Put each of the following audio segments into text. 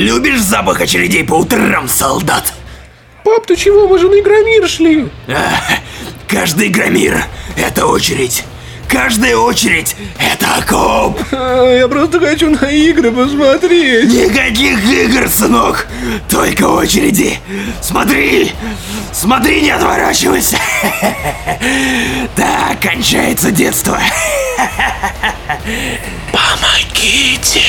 Любишь запах очередей по утрам, солдат? Пап, ты чего? Мы же на Игромир шли. Каждый Игромир — это очередь. Каждая очередь — это окоп. Я просто хочу на игры посмотреть. Никаких игр, сынок. Только очереди. Смотри. Смотри, не отворачивайся. Так кончается детство. Помогите.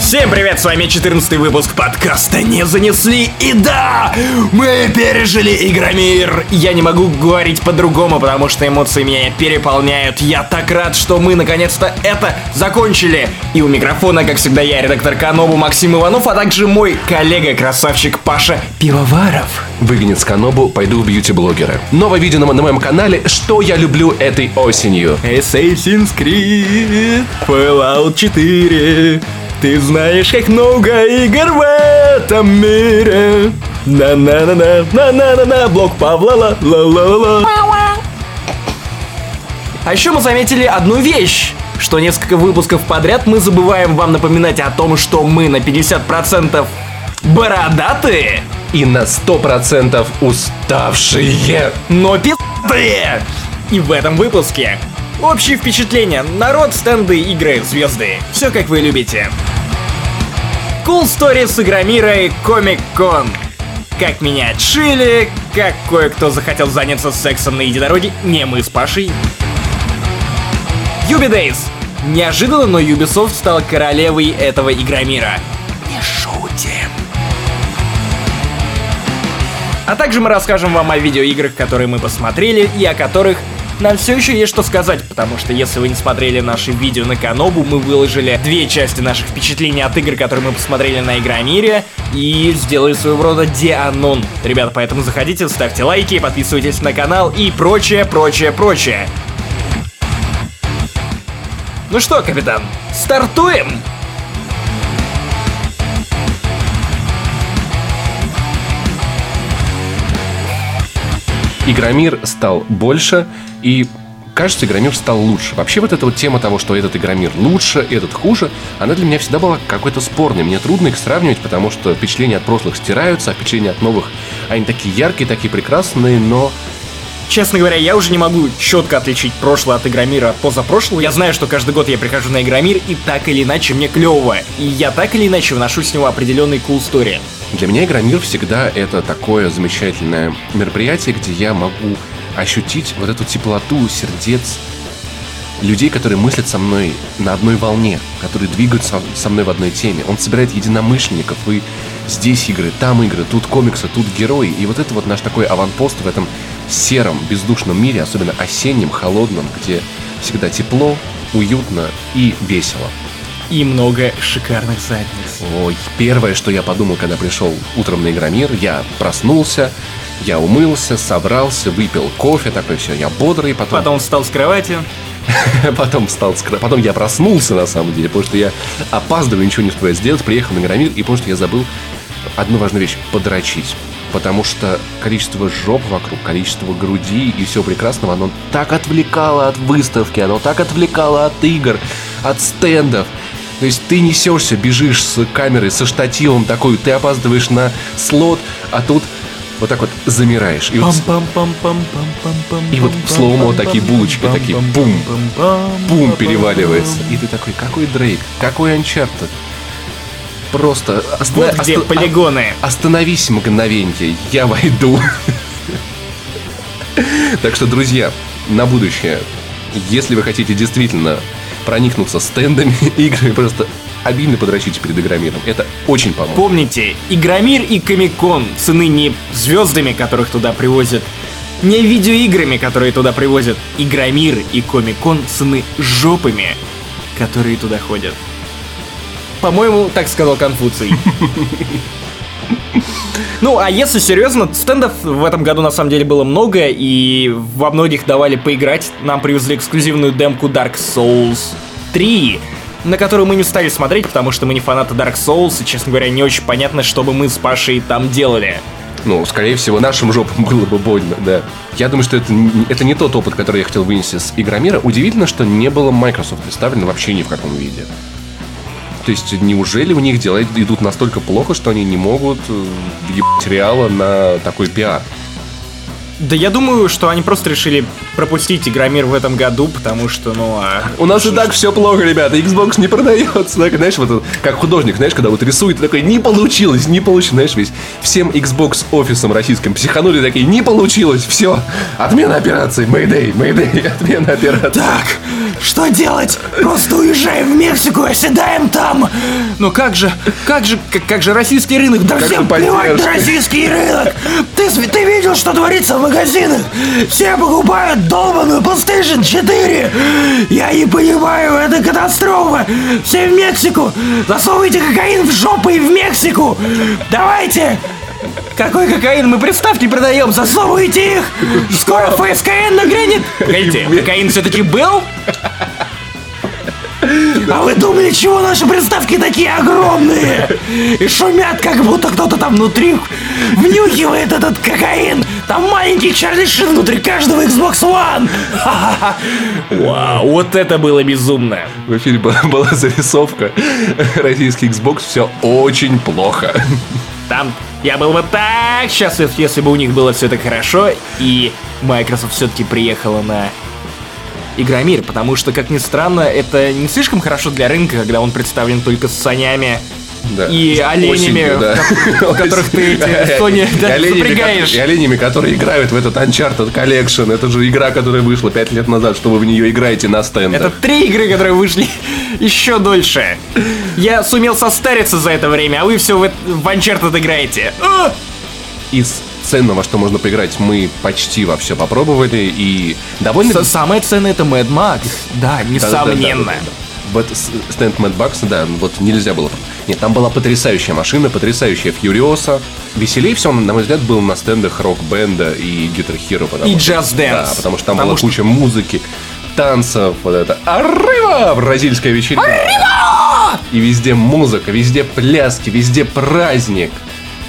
Всем привет, с вами 14-й выпуск подкаста «Не занесли». И да, мы пережили Игромир. Я не могу говорить по-другому, потому что эмоции меня переполняют. Я так рад, что мы наконец-то это закончили. И у микрофона, как всегда, я, редактор Канобу Максим Иванов, а также мой коллега-красавчик Паша Пивоваров. Выгонят с Канобу, пойду в бьюти-блогеры. Новое видео на моем канале «Что я люблю этой осенью». Assassin's Creed, Fallout 4... Ты знаешь, как много игр в этом мире. На-на-на-на, на-на-на-на, блок Павла, ла-ла-ла-ла. А еще мы заметили одну вещь, что несколько выпусков подряд мы забываем вам напоминать о том, что мы на 50% бородатые и на 100% уставшие, но пи***тые. И в этом выпуске общие впечатления, народ, стенды, игры, звезды. Все как вы любите. Cool story с Игромира и Comic-Con. Как меня отшили, как кое-кто захотел заняться сексом на единороге, не мы с Пашей. Ubi Days. Неожиданно, но Ubisoft стал королевой этого Игромира. Не шутим. А также мы расскажем вам о видеоиграх, которые мы посмотрели и о которых нам все еще есть что сказать, потому что если вы не смотрели наши видео на Канобу, мы выложили две части наших впечатлений от игр, которые мы посмотрели на Игромире, и сделали своего рода де-анон. Ребята, поэтому заходите, ставьте лайки, подписывайтесь на канал и прочее, прочее, прочее. Ну что, капитан, стартуем! Игромир стал больше, и, кажется, Игромир стал лучше. Вообще вот эта вот тема того, что этот Игромир лучше, этот хуже, она для меня всегда была какой-то спорной. Мне трудно их сравнивать, потому что впечатления от прошлых стираются, а впечатления от новых, они такие яркие, такие прекрасные, но... Честно говоря, я уже не могу четко отличить прошлое от Игромира от позапрошлого. Я знаю, что каждый год я прихожу на Игромир, и так или иначе мне клево. И я так или иначе вношу с него определенный cool story. Для меня Игромир всегда это такое замечательное мероприятие, где я могу ощутить вот эту теплоту сердец людей, которые мыслят со мной на одной волне, которые двигаются со мной в одной теме. Он собирает единомышленников, и здесь игры, там игры, тут комиксы, тут герои. И вот это вот наш такой аванпост в этом сером, бездушном мире, особенно осеннем, холодном, где всегда тепло, уютно и весело. И много шикарных задниц. Ой, первое, что я подумал, когда пришел утром на Игромир, я проснулся, я умылся, собрался, выпил кофе, такой все, я бодрый, потом... Потом встал с кровати. Потом я проснулся, на самом деле, потому что я опаздываю, ничего не успеваю сделать, приехал на Игромир, и потому что я забыл одну важную вещь – подрочить. Потому что количество жоп вокруг, количество груди и всего прекрасного, оно так отвлекало от выставки, оно так отвлекало от игр, от стендов. То есть ты несешься, бежишь с камерой, со штативом такой, ты опаздываешь на слот, а тут вот так вот замираешь. И вот, в слоумо вот такие булочки, такие бум-бум переваливается. И ты такой, какой Дрейк, какой Uncharted. Просто полигоны. Остановись мгновенье, я войду. Так что, друзья, на будущее, если вы хотите действительно... проникнуться стендами, играми, просто обильно подрочите перед Игромиром. Это очень поможет. Помните, Игромир и Комик-Кон цены не звездами, которых туда привозят, не видеоиграми, которые туда привозят. Игромир и Комик-Кон цены жопами, которые туда ходят. По-моему, так сказал Конфуций. Ну, а если серьезно, стендов в этом году на самом деле было много, и во многих давали поиграть. Нам привезли эксклюзивную демку Dark Souls 3, на которую мы не стали смотреть, потому что мы не фанаты Dark Souls, и, честно говоря, не очень понятно, что бы мы с Пашей там делали. ну, скорее всего, нашим жопам было бы больно, да. Я думаю, что это не тот опыт, который я хотел вынести с Игромира. Удивительно, что не было Microsoft представлено вообще ни в каком виде. То есть, неужели у них дела идут настолько плохо, что они не могут ебать реала на такой пиар? Да я думаю, что они просто решили пропустить Игромир в этом году, потому что, ну... У нас и так все плохо, ребята, Xbox не продается. Знаешь, вот как художник, знаешь, когда вот рисует, такой, не получилось, знаешь, весь всем Xbox офисом российским психанули, такие, не получилось, все, отмена операции, Mayday, отмена операции. Так, что делать? Просто уезжаем в Мексику, оседаем там. Ну как же российский рынок? Да всем плевать на российский рынок. Ты видел, что творится в магазинах? Все покупают долбаную PlayStation 4. Я не понимаю, это катастрофа. Все в Мексику. Засовывайте кокаин в жопу и в Мексику. Давайте. Какой кокаин? Мы представь не продаем. Засовывайте их. Скоро ФСКН нагрянет. Погодите, кокаин все-таки был? А вы думали, чего наши приставки такие огромные? И шумят, как будто кто-то там внутри внюхивает этот кокаин. Там маленький чернишин внутри каждого Xbox One. Ха-ха-ха. Вау, вот это было безумно. В эфире была зарисовка. Российский Xbox все очень плохо. Там я был бы так счастлив, если бы у них было все так хорошо. И Microsoft все-таки приехала на... Игромир, потому что, как ни странно, это не слишком хорошо для рынка, когда он представлен только с санями, да, и оленями, которых ты Sony запрягаешь. И оленями, которые играют в этот Uncharted Collection. Это же игра, которая вышла 5 лет назад, что вы в нее играете на стендах. Это 3 игры, которые вышли еще дольше. Я сумел состариться за это время, а вы все в Uncharted играете. Из ценного, что можно поиграть, мы почти во все попробовали, и довольно... Самое ценное — это Mad Max, да, несомненно. Стенд Mad Max, да, вот нельзя было... Нет, там была потрясающая машина, потрясающая Фьюриоса. Веселее всего, на мой взгляд, был на стендах рок-бенда и Guitar Hero. И Just Dance. Да, потому что там была куча музыки, танцев, вот это... Arriba! Бразильская вечеринка. Arriba! И везде музыка, везде пляски, везде праздник.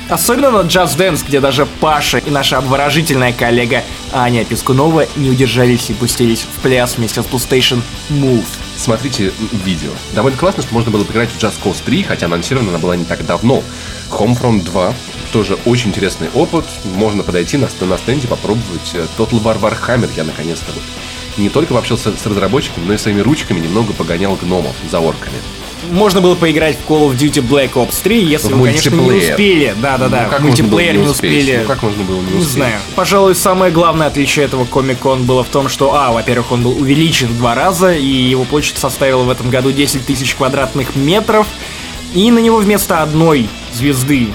Особенно на Just Dance, где даже Паша и наша обворожительная коллега Аня Пескунова не удержались и пустились в пляс вместе с PlayStation Move. Смотрите видео. Довольно классно, что можно было поиграть в Just Cause 3, хотя анонсирована она была не так давно. Homefront 2 тоже очень интересный опыт. Можно подойти на стенде, попробовать Total War Warhammer. Я наконец-то вот не только пообщался с разработчиками, но и своими ручками немного погонял гномов за орками. Можно было поиграть в Call of Duty Black Ops 3, если вы, конечно, не успели. Да-да-да, в мультиплеер не успели. Ну, как можно было не успеть? Не знаю. Пожалуй, самое главное отличие этого Comic-Con было в том, что, во-первых, он был увеличен в 2 раза, и его площадь составила в этом году 10 тысяч квадратных метров, и на него вместо одной звезды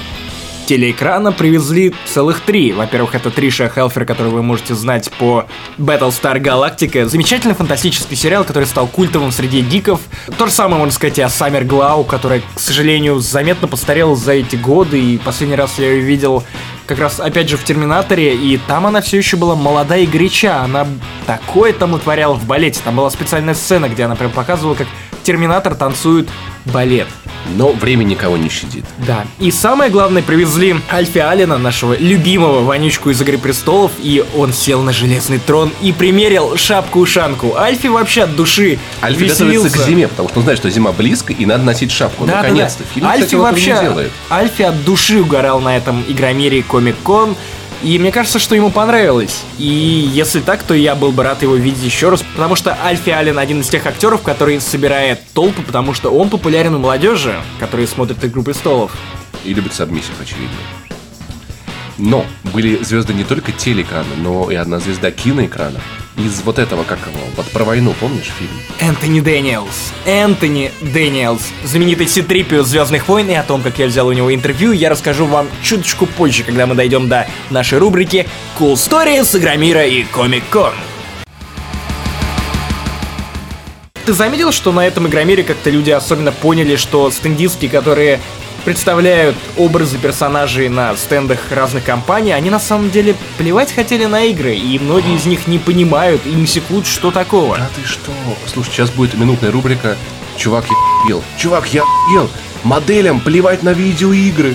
телеэкрана привезли целых 3. Во-первых, это Триша Хелфер, которую вы можете знать по Battlestar Galactica. Замечательный фантастический сериал, который стал культовым среди гиков. То же самое можно сказать и о Саммер Глау, которая, к сожалению, заметно постарела за эти годы. И последний раз я ее видел как раз, опять же, в Терминаторе. И там она все еще была молода и горяча. Она такое там утворяла в балете. Там была специальная сцена, где она прям показывала, как Терминатор танцует балет. Но время никого не щадит. Да. И самое главное, привезли Альфи Аллена, нашего любимого вонючку из «Игры престолов», и он сел на железный трон и примерил шапку-ушанку. Альфи вообще от души веселился. Альфи готовится к зиме, потому что он знает, что зима близко и надо носить шапку. Да, наконец-то. Да. Фильм, Альфи, кстати, вообще не делает. Альфи от души угорал на этом Игромире Комик-Кон. И мне кажется, что ему понравилось. И если так, то я был бы рад его видеть еще раз, потому что Альфи Аллен один из тех актеров, который собирает толпы, потому что он популярен у молодежи, которые смотрят «Игру престолов». И любят сабмиссив, очевидно. Но были звезды не только телеэкрана, но и одна звезда киноэкрана. Из вот этого, как его, вот про войну, помнишь фильм? Энтони Дэниелс, знаменитый C-3PO «Звездных войн», и о том, как я взял у него интервью, я расскажу вам чуточку позже, когда мы дойдем до нашей рубрики «Cool Story» с Игромира и Comic-Con. Ты заметил, что на этом Игромире как-то люди особенно поняли, что стендистки, которые представляют образы персонажей на стендах разных компаний, они на самом деле плевать хотели на игры, и многие из них не понимают и не секут, что такого. Да ты что? Слушай, сейчас будет минутная рубрика «Чувак, я ел». Чувак, я ел. Моделям плевать на видеоигры.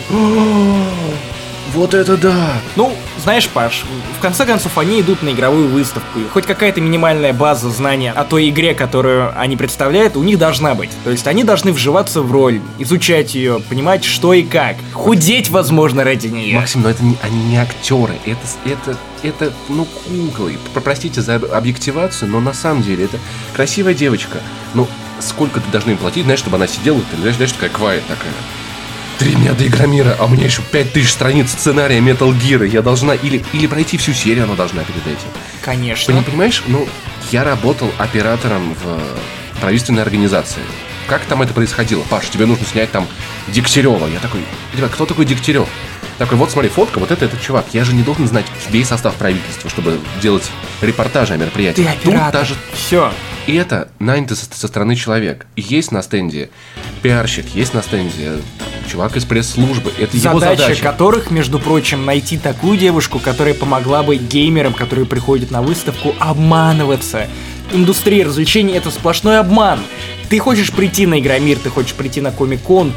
Вот это да! Ну, знаешь, Паш, в конце концов они идут на игровую выставку, и хоть какая-то минимальная база знания о той игре, которую они представляют, у них должна быть. То есть они должны вживаться в роль, изучать ее, понимать, что и как. Худеть, возможно, ради нее. Максим, но это не, они не актеры, это ну, куклы. Простите за объективацию, но на самом деле это красивая девочка. Ну, сколько ты должны им платить, знаешь, чтобы она сидела, ты знаешь, такая Quiet такая. 3 дня до Игромира, а у меня еще 5000 страниц сценария Metal Gear. Я должна или пройти всю серию, она должна перед этим. Конечно. Понимаешь, ну, я работал оператором в правительственной организации. Как там это происходило? Паш, тебе нужно снять там Дегтярева. Я такой, ребят, кто такой Дегтярев? Такой, вот смотри, фотка, вот это этот чувак. Я же не должен знать весь состав правительства, чтобы делать репортажи о мероприятии. Ты оператор. Тут даже... Все. И это нанято со стороны человек. Есть на стенде пиарщик, есть на стенде чувак из пресс-службы. Это его задача. Которых, между прочим, найти такую девушку, которая помогла бы геймерам, которые приходят на выставку, обманываться. Индустрия развлечений — это сплошной обман. Ты хочешь прийти на Игромир, ты хочешь прийти на Комик-Кон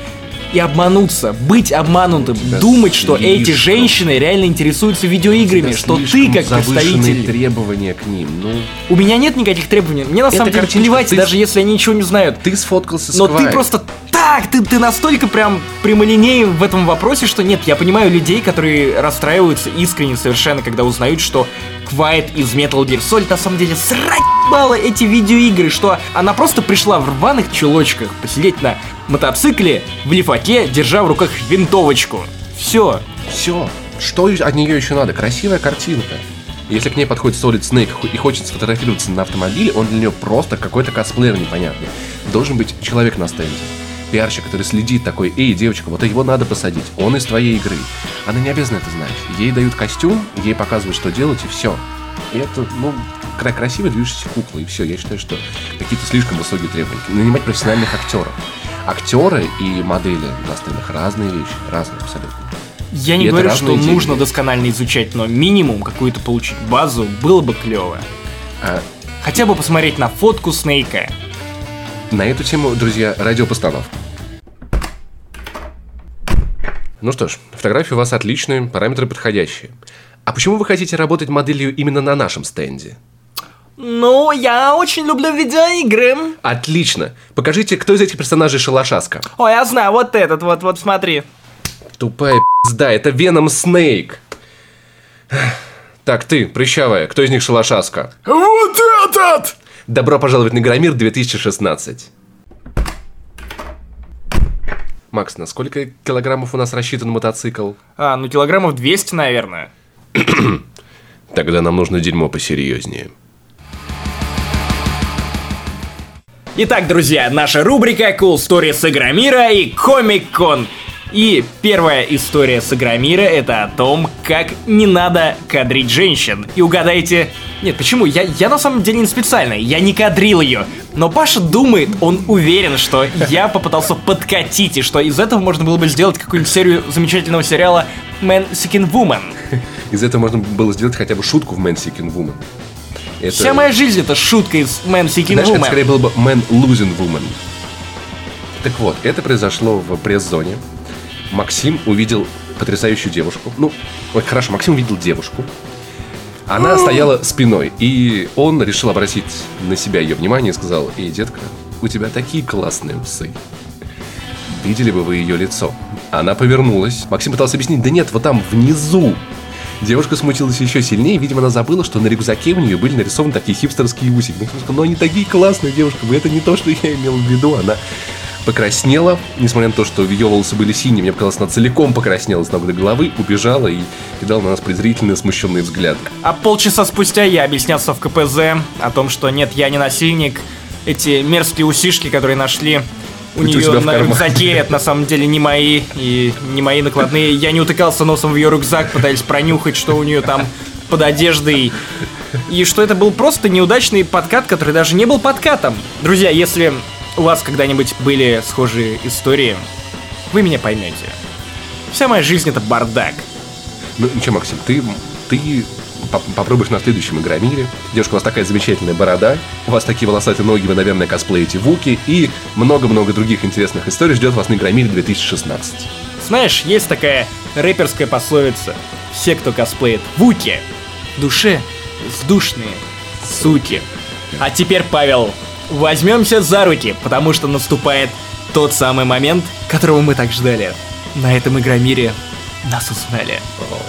и обмануться, быть обманутым, думать, что эти женщины реально интересуются видеоиграми, что ты как представитель... требования к ним, ну... У меня нет никаких требований, мне на самом деле плевать, даже если они ничего не знают. Ты сфоткался с Quiet. Но ты просто так, ты настолько прям прямолинеен в этом вопросе, что нет, я понимаю людей, которые расстраиваются искренне совершенно, когда узнают, что Quiet из Metal Gear Solid на самом деле срать***бала эти видеоигры, что она просто пришла в рваных чулочках посидеть на мотоцикле в лифаке, держа в руках винтовочку. Все. Что от нее еще надо? Красивая картинка. Если к ней подходит Solid Snake и хочет сфотографироваться на автомобиле, он для нее просто какой-то косплеер непонятный. Должен быть человек на стенде. Пиарщик, который следит, такой, эй, девочка, вот его надо посадить, он из твоей игры. Она не обязана это знать. Ей дают костюм, ей показывают, что делать, и все. И это, ну, красиво движущаяся кукла, и все. Я считаю, что какие-то слишком высокие требования. Нанимать профессиональных актеров. Актеры и модели на стенах разные вещи, разные абсолютно. Я не говорю, что нужно досконально изучать, но минимум какую-то получить базу было бы клево. Хотя бы посмотреть на фотку Снейка. На эту тему, друзья, радиопостановка. Ну что ж, фотографии у вас отличные, параметры подходящие. А почему вы хотите работать моделью именно на нашем стенде? Ну, я очень люблю видеоигры. Отлично. Покажите, кто из этих персонажей шалашаска. О, я знаю, вот этот, вот смотри. Тупая пизда, это Веном Снейк. Так, ты, прыщавая, кто из них шалашаска? Вот этот! Добро пожаловать на Игромир 2016. Макс, на сколько килограммов у нас рассчитан мотоцикл? Ну килограммов 200, наверное. Тогда нам нужно дерьмо посерьезнее. Итак, друзья, наша рубрика Cool Story с Игромира и Comic-Con. И первая история с Игромира — это о том, как не надо кадрить женщин. И угадайте... Нет, почему? Я на самом деле не специально, я не кадрил ее. Но Паша думает, он уверен, что я попытался подкатить, и что из этого можно было бы сделать какую-нибудь серию замечательного сериала Man Seeking Woman. Из этого можно было сделать хотя бы шутку в Man Seeking Woman. Это... Вся моя жизнь — это шутка из Man Seeking Woman. Знаешь, это скорее было бы Man Losing Woman. Так вот, это произошло в пресс-зоне. Максим увидел потрясающую девушку. Ну, ой, хорошо, Максим увидел девушку. Она стояла спиной, и он решил обратить на себя ее внимание и сказал: «Эй, детка, у тебя такие классные усы. Видели бы вы ее лицо». Она повернулась. Максим пытался объяснить: «Да нет, вот там, внизу». Девушка смутилась еще сильнее. Видимо, она забыла, что на рюкзаке у нее были нарисованы такие хипстерские усики. Максим сказал: «Ну, они такие классные, девушка, это не то, что я имел в виду». Она... покраснела, несмотря на то, что ее волосы были синие, мне показалось, она целиком покраснела с ног до головы, убежала и кидала на нас презрительные, смущенные взгляды. А полчаса спустя я объяснялся в КПЗ о том, что нет, я не насильник, эти мерзкие усишки, которые нашли у нее на рюкзаке, это на самом деле не мои, и не мои накладные, я не утыкался носом в ее рюкзак, пытаясь пронюхать, что у нее там под одеждой, и что это был просто неудачный подкат, который даже не был подкатом. Друзья, если... у вас когда-нибудь были схожие истории, вы меня поймете. Вся моя жизнь — это бардак. Ну ничего, Максим, ты попробуешь на следующем Игромире. Девушка, у вас такая замечательная борода, у вас такие волосатые ноги, вы, наверное, косплеите Вуки, и много-много других интересных историй ждет вас на Игромире 2016. Знаешь, есть такая рэперская пословица: все, кто косплеит вуки, в душе сдушные суки. А теперь, Павел, возьмемся за руки, потому что наступает тот самый момент, которого мы так ждали. На этом Игромире нас узнали.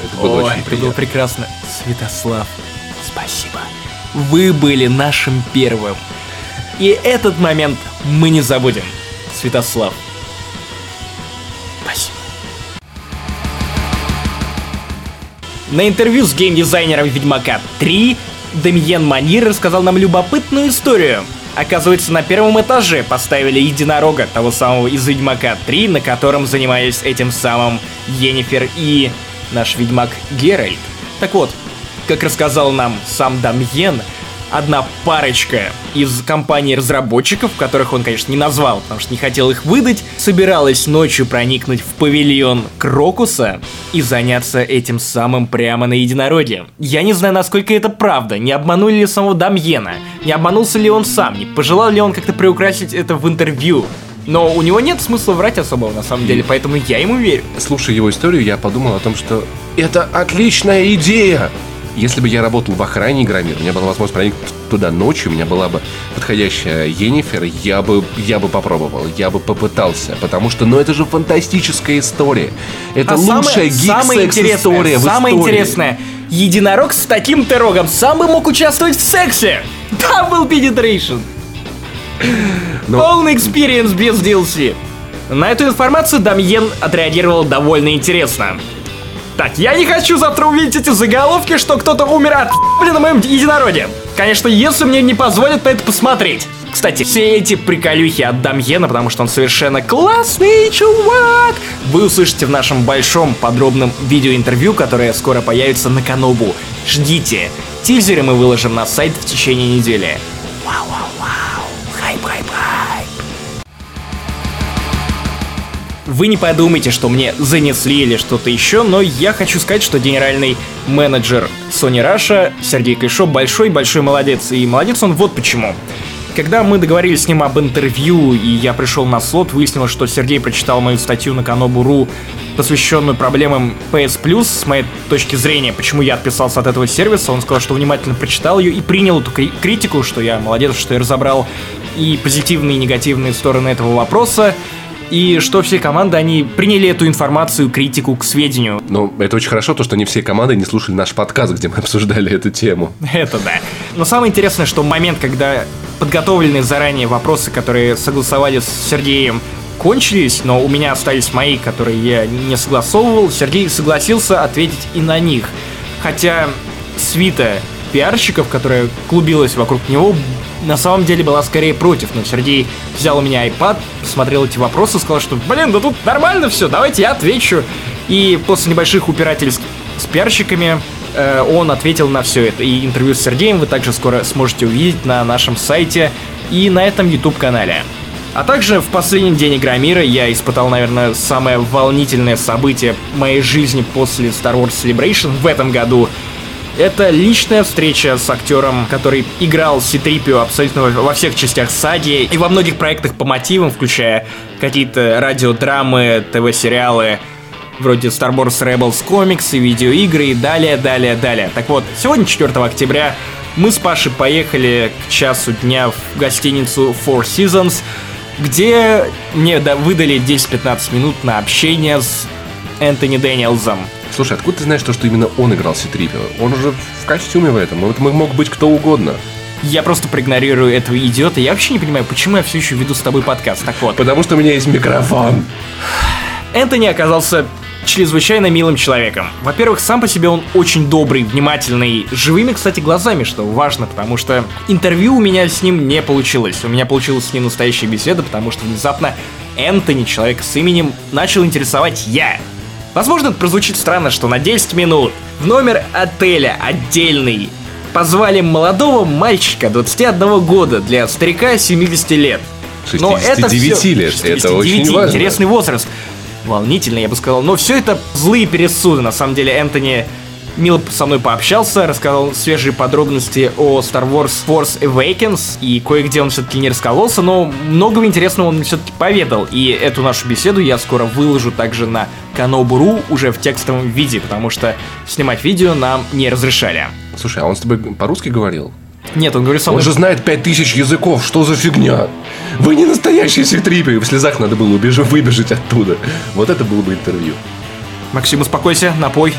Это было прекрасно. Святослав, спасибо. Вы были нашим первым. И этот момент мы не забудем. Святослав, спасибо. На интервью с геймдизайнером Ведьмака 3 Дамьен Монье рассказал нам любопытную историю. Оказывается, на первом этаже поставили единорога, того самого из Ведьмака 3, на котором занимались этим самым Йеннифер и наш ведьмак Геральт. Так вот, как рассказал нам сам Дамьен, одна парочка из компаний разработчиков, которых он, конечно, не назвал, потому что не хотел их выдать, собиралась ночью проникнуть в павильон Крокуса и заняться этим самым прямо на единороге. Я не знаю, насколько это правда, не обманули ли самого Дамьена, не обманулся ли он сам, не пожелал ли он как-то приукрасить это в интервью. Но у него нет смысла врать особого, на самом деле, поэтому я ему верю. Слушая его историю, я подумал о том, что это отличная идея! Если бы я работал в охране Игромира, у меня была возможность проникнуть туда ночью, у меня была бы подходящая Йеннифер, я бы попробовал, я бы попытался, потому что, это же фантастическая история. Это лучшая гик-секс-история в истории. Самое интересное, единорог с таким-то рогом сам бы мог участвовать в сексе. Double penetration. Полный экспириенс без DLC. На эту информацию Дамьен отреагировал довольно интересно. Так, я не хочу завтра увидеть эти заголовки, что кто-то умер от ***ли на моем единороде. Конечно, если мне не позволят на это посмотреть. Кстати, все эти приколюхи от Дамьена, потому что он совершенно классный чувак, вы услышите в нашем большом подробном видеоинтервью, которое скоро появится на Канобу. Ждите. Тизеры мы выложим на сайт в течение недели. Вау-вау-вау. Хайп-хайп-хайп. Вы не подумайте, что мне занесли или что-то еще, но я хочу сказать, что генеральный менеджер Sony Russia Сергей Клишо большой-большой молодец. И молодец он вот почему. Когда мы договорились с ним об интервью, и я пришел на слот, выяснилось, что Сергей прочитал мою статью на Konobu.ru, посвященную проблемам PS Plus, с моей точки зрения, почему я отписался от этого сервиса. Он сказал, что внимательно прочитал ее и принял эту критику, что я молодец, что я разобрал и позитивные, и негативные стороны этого вопроса. И что все команды, они приняли эту информацию, критику к сведению. Ну, это очень хорошо, то, что не все команды не слушали наш подкаст, где мы обсуждали эту тему. Это да. Но самое интересное, что момент, когда подготовленные заранее вопросы, которые согласовали с Сергеем, кончились, но у меня остались мои, которые я не согласовывал, Сергей согласился ответить и на них. Хотя свита пиарщиков, которая клубилась вокруг него, на самом деле была скорее против, но Сергей взял у меня iPad, посмотрел эти вопросы, сказал, что да тут нормально все, давайте я отвечу. И после небольших упирательств с пиарщиками он ответил на все это. И интервью с Сергеем вы также скоро сможете увидеть на нашем сайте и на этом YouTube-канале. А также в последний день Игромира я испытал, наверное, самое волнительное событие моей жизни после Star Wars Celebration в этом году. Это личная встреча с актером, который играл C-3PO абсолютно во всех частях саги и во многих проектах по мотивам, включая какие-то радиодрамы, ТВ-сериалы, вроде Star Wars Rebels комиксы, видеоигры и далее. Так вот, сегодня, 4 октября, мы с Пашей поехали к часу дня в гостиницу Four Seasons, где мне выдали 10-15 минут на общение с Энтони Дэниелсом. Слушай, откуда ты знаешь то, что именно он играл C-3PO? Он уже в костюме в этом, вот мог быть кто угодно. Я просто проигнорирую этого идиота, я вообще не понимаю, почему я все еще веду с тобой подкаст, так вот. Потому что у меня есть микрофон. Энтони оказался чрезвычайно милым человеком. Во-первых, сам по себе он очень добрый, внимательный, живыми, кстати, глазами, что важно, потому что интервью у меня с ним не получилось. У меня получилась с ним настоящая беседа, потому что внезапно Энтони, человек с именем, начал интересовать я. Возможно, это прозвучит странно, что на 10 минут в номер отеля отдельный позвали молодого мальчика 21 года для старика 70 лет. 69 но это все... лет, 69, это очень важно. Интересный возраст. Волнительно, я бы сказал. Но все это злые пересуды. На самом деле, Энтони мило со мной пообщался, рассказал свежие подробности о Star Wars Force Awakens, и кое-где он все-таки не раскололся, но многого интересного он мне все-таки поведал, и эту нашу беседу я скоро выложу также на Канобу.ру уже в текстовом виде, потому что снимать видео нам не разрешали. Слушай, а он с тобой по-русски говорил? Нет, он говорит со мной. Он же знает 5000 языков, что за фигня? Вы не настоящие C-3PO, в слезах надо было выбежать оттуда. Вот это было бы интервью. Максим, успокойся, напой.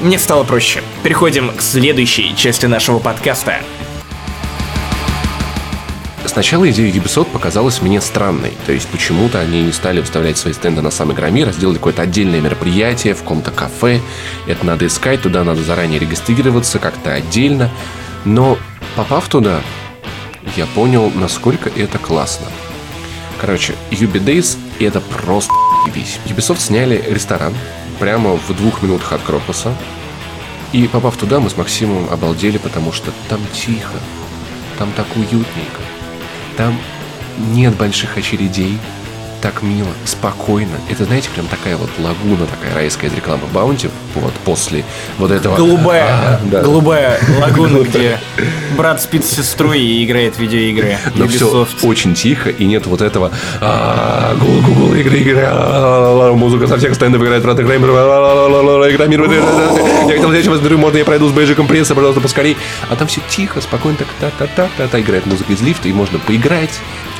Мне стало проще. Переходим к следующей части нашего подкаста. Сначала идея Ubisoft показалась мне странной. То есть почему-то они не стали вставлять свои стенды на сам Игромир, а сделали какое-то отдельное мероприятие в каком-то кафе. Это надо искать, туда надо заранее регистрироваться, как-то отдельно. Но попав туда, я понял, насколько это классно. Короче, Ubi Days — это просто ебись. Ubisoft сняли ресторан прямо в 2 минутах от Крокуса. И попав туда, мы с Максимом обалдели, потому что там тихо, там так уютненько. Там нет больших очередей, так мило, спокойно. Это, знаете, прям такая вот лагуна, такая райская из рекламы Баунти, вот после вот этого... Голубая лагуна, где брат спит с сестрой и играет в видеоигры. Но все очень тихо, и нет вот этого гул-гул-гул, игры, музыка со всех стендов играет, брат, игра, мир, я хотел взять вас, можно я пройду с бейджиком пресса, пожалуйста, поскорей. А там все тихо, спокойно, так та-та-та-та-та, играет музыка из лифта, и можно поиграть.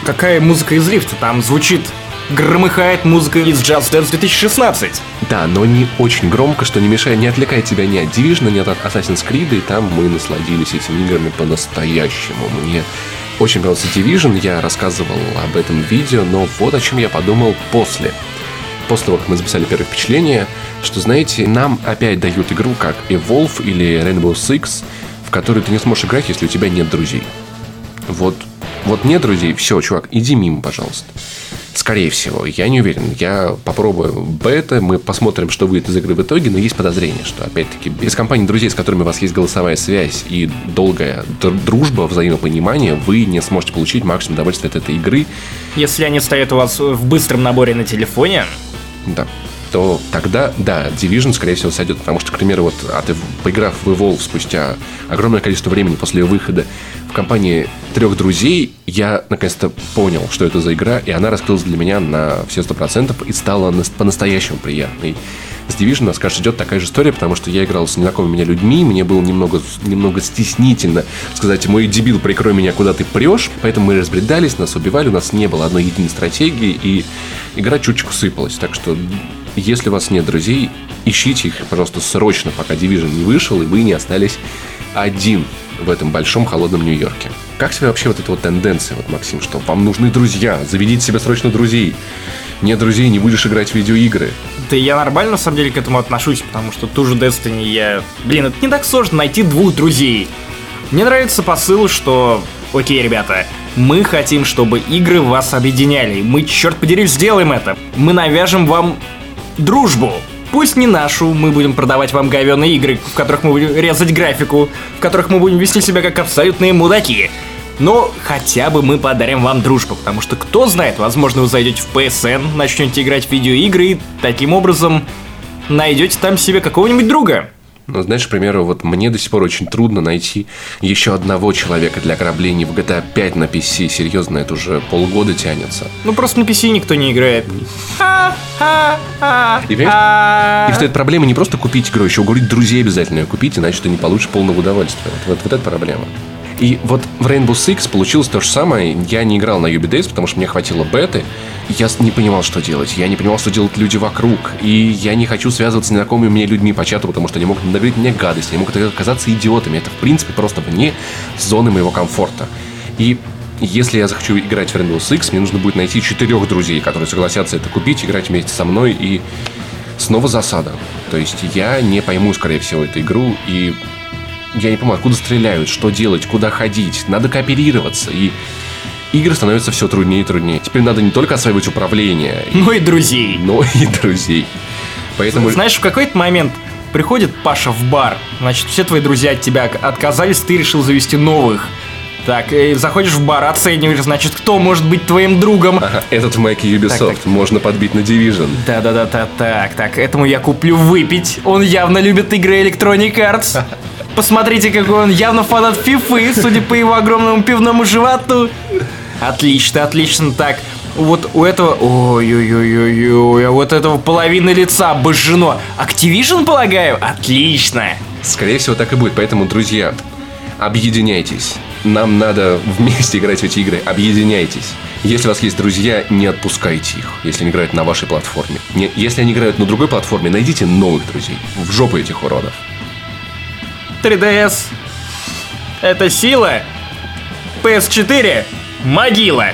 Какая музыка из лифта? Там звучит, громыхает музыка из Just Dance 2016. Да, но не очень громко, что не мешает, не отвлекает тебя ни от Division, ни от Assassin's Creed, и там мы насладились этими играми по-настоящему. Мне очень нравился Division, я рассказывал об этом в видео, но вот о чем я подумал после. После того, как мы записали первое впечатление, что, знаете, нам опять дают игру как Evolve или Rainbow Six, в которую ты не сможешь играть, если у тебя нет друзей. Вот нет друзей, все, чувак, иди мимо, пожалуйста. Скорее всего, я не уверен. Я попробую бета, мы посмотрим, что выйдет из игры в итоге, но есть подозрение, что, опять-таки, без компании друзей, с которыми у вас есть голосовая связь и долгая дружба, взаимопонимание, вы не сможете получить максимум удовольствия от этой игры. Если они стоят у вас в быстром наборе на телефоне... Да. То тогда, да, Division, скорее всего, сойдет. Потому что, к примеру, вот, поиграв в Evolve спустя огромное количество времени после ее выхода в компании 3 друзей, я наконец-то понял, что это за игра, и она раскрылась для меня на все 100% и стала по-настоящему приятной. С Division, нас, кажется, идет такая же история, потому что я играл с незнакомыми меня людьми, мне было немного стеснительно сказать: мой дебил, прикрой меня, куда ты прешь. Поэтому мы разбредались, нас убивали, у нас не было одной единой стратегии, и игра чуточку сыпалась. Так что, если у вас нет друзей, ищите их, пожалуйста, срочно, пока Division не вышел, и вы не остались один в этом большом холодном Нью-Йорке. Как тебе вообще вот эта вот тенденция, вот, Максим, что вам нужны друзья, заведите себе срочно друзей. Нет друзей, не будешь играть в видеоигры. Да я нормально, на самом деле, к этому отношусь, потому что ту же Destiny я... Блин, это не так сложно найти 2 друзей. Мне нравится посыл, что... Окей, ребята, мы хотим, чтобы игры вас объединяли. Мы, черт подери, сделаем это. Мы навяжем вам... дружбу. Пусть не нашу, мы будем продавать вам говёные игры, в которых мы будем резать графику, в которых мы будем вести себя как абсолютные мудаки. Но хотя бы мы подарим вам дружбу, потому что, кто знает, возможно, вы зайдете в PSN, начнете играть в видеоигры и таким образом найдете там себе какого-нибудь друга. Ну, знаешь, к примеру, вот мне до сих пор очень трудно найти еще одного человека для ограблений в GTA 5 на PC. Серьезно, это уже полгода тянется. Ну, просто на PC никто не играет. И встает проблема не просто купить игру, еще уговорить друзей обязательно ее купить, иначе ты не получишь полного удовольствия. Вот это проблема. И вот в Rainbow Six получилось то же самое. Я не играл на Ubi Days, потому что мне хватило беты. Я не понимал, что делать. Я не понимал, что делают люди вокруг. И я не хочу связываться с незнакомыми мне людьми по чату, потому что они могут надавить мне гадость. Они могут оказаться идиотами. Это, в принципе, просто вне зоны моего комфорта. И если я захочу играть в Rainbow Six, мне нужно будет найти 4 друзей, которые согласятся это купить, играть вместе со мной. И снова засада. То есть я не пойму, скорее всего, эту игру. И... я не понимаю, откуда стреляют, что делать, куда ходить. Надо кооперироваться. И игры становятся все труднее и труднее. Теперь надо не только осваивать управление, но и друзей. Поэтому... Знаешь, в какой-то момент приходит Паша в бар, значит, все твои друзья от тебя отказались, ты решил завести новых. Так, и заходишь в бар, оцениваешь, значит, кто может быть твоим другом. Ага, этот в майке Ubisoft, так. Можно подбить на Division. Так, этому я куплю выпить. Он явно любит игры Electronic Arts. Посмотрите, какой он явно фанат фифы, судя по его огромному пивному животу. Отлично, так. Вот у этого... Ой-ой-ой-ой-ой, а вот этого половина лица обожжено. Activision, полагаю? Отлично. Скорее всего, так и будет, поэтому, друзья, объединяйтесь. Нам надо вместе играть в эти игры. Объединяйтесь. Если у вас есть друзья, не отпускайте их, если они играют на вашей платформе. Если они играют на другой платформе, найдите новых друзей. В жопу этих уродов. 3DS. Это сила. PS4. Могила.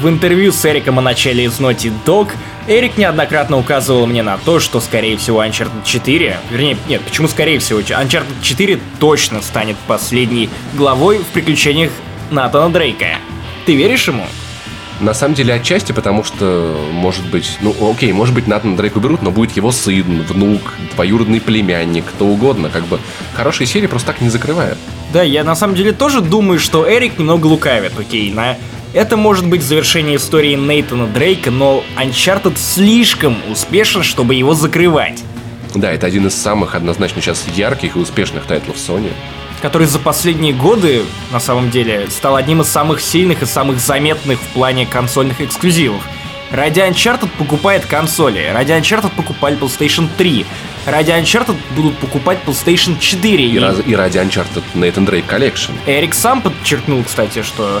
В интервью с Эриком о начале из Naughty Dog Эрик неоднократно указывал мне на то, что, скорее всего, Uncharted 4 точно станет последней главой в приключениях Натана Дрейка. Ты веришь ему? На самом деле, отчасти, потому что, может быть, Натана Дрейка уберут, но будет его сын, внук, двоюродный племянник, кто угодно, Хорошие серии просто так не закрывают. Да, я на самом деле тоже думаю, что Эрик немного лукавит, Это может быть завершение истории Нейтана Дрейка, но Uncharted слишком успешен, чтобы его закрывать. Да, это один из самых однозначно сейчас ярких и успешных тайтлов Sony. Который за последние годы, на самом деле, стал одним из самых сильных и самых заметных в плане консольных эксклюзивов. Ради Uncharted покупает консоли, ради Uncharted покупали PlayStation 3, ради Uncharted будут покупать PlayStation 4. И ради Uncharted Nathan Drake Collection. Эрик сам подчеркнул, кстати, что...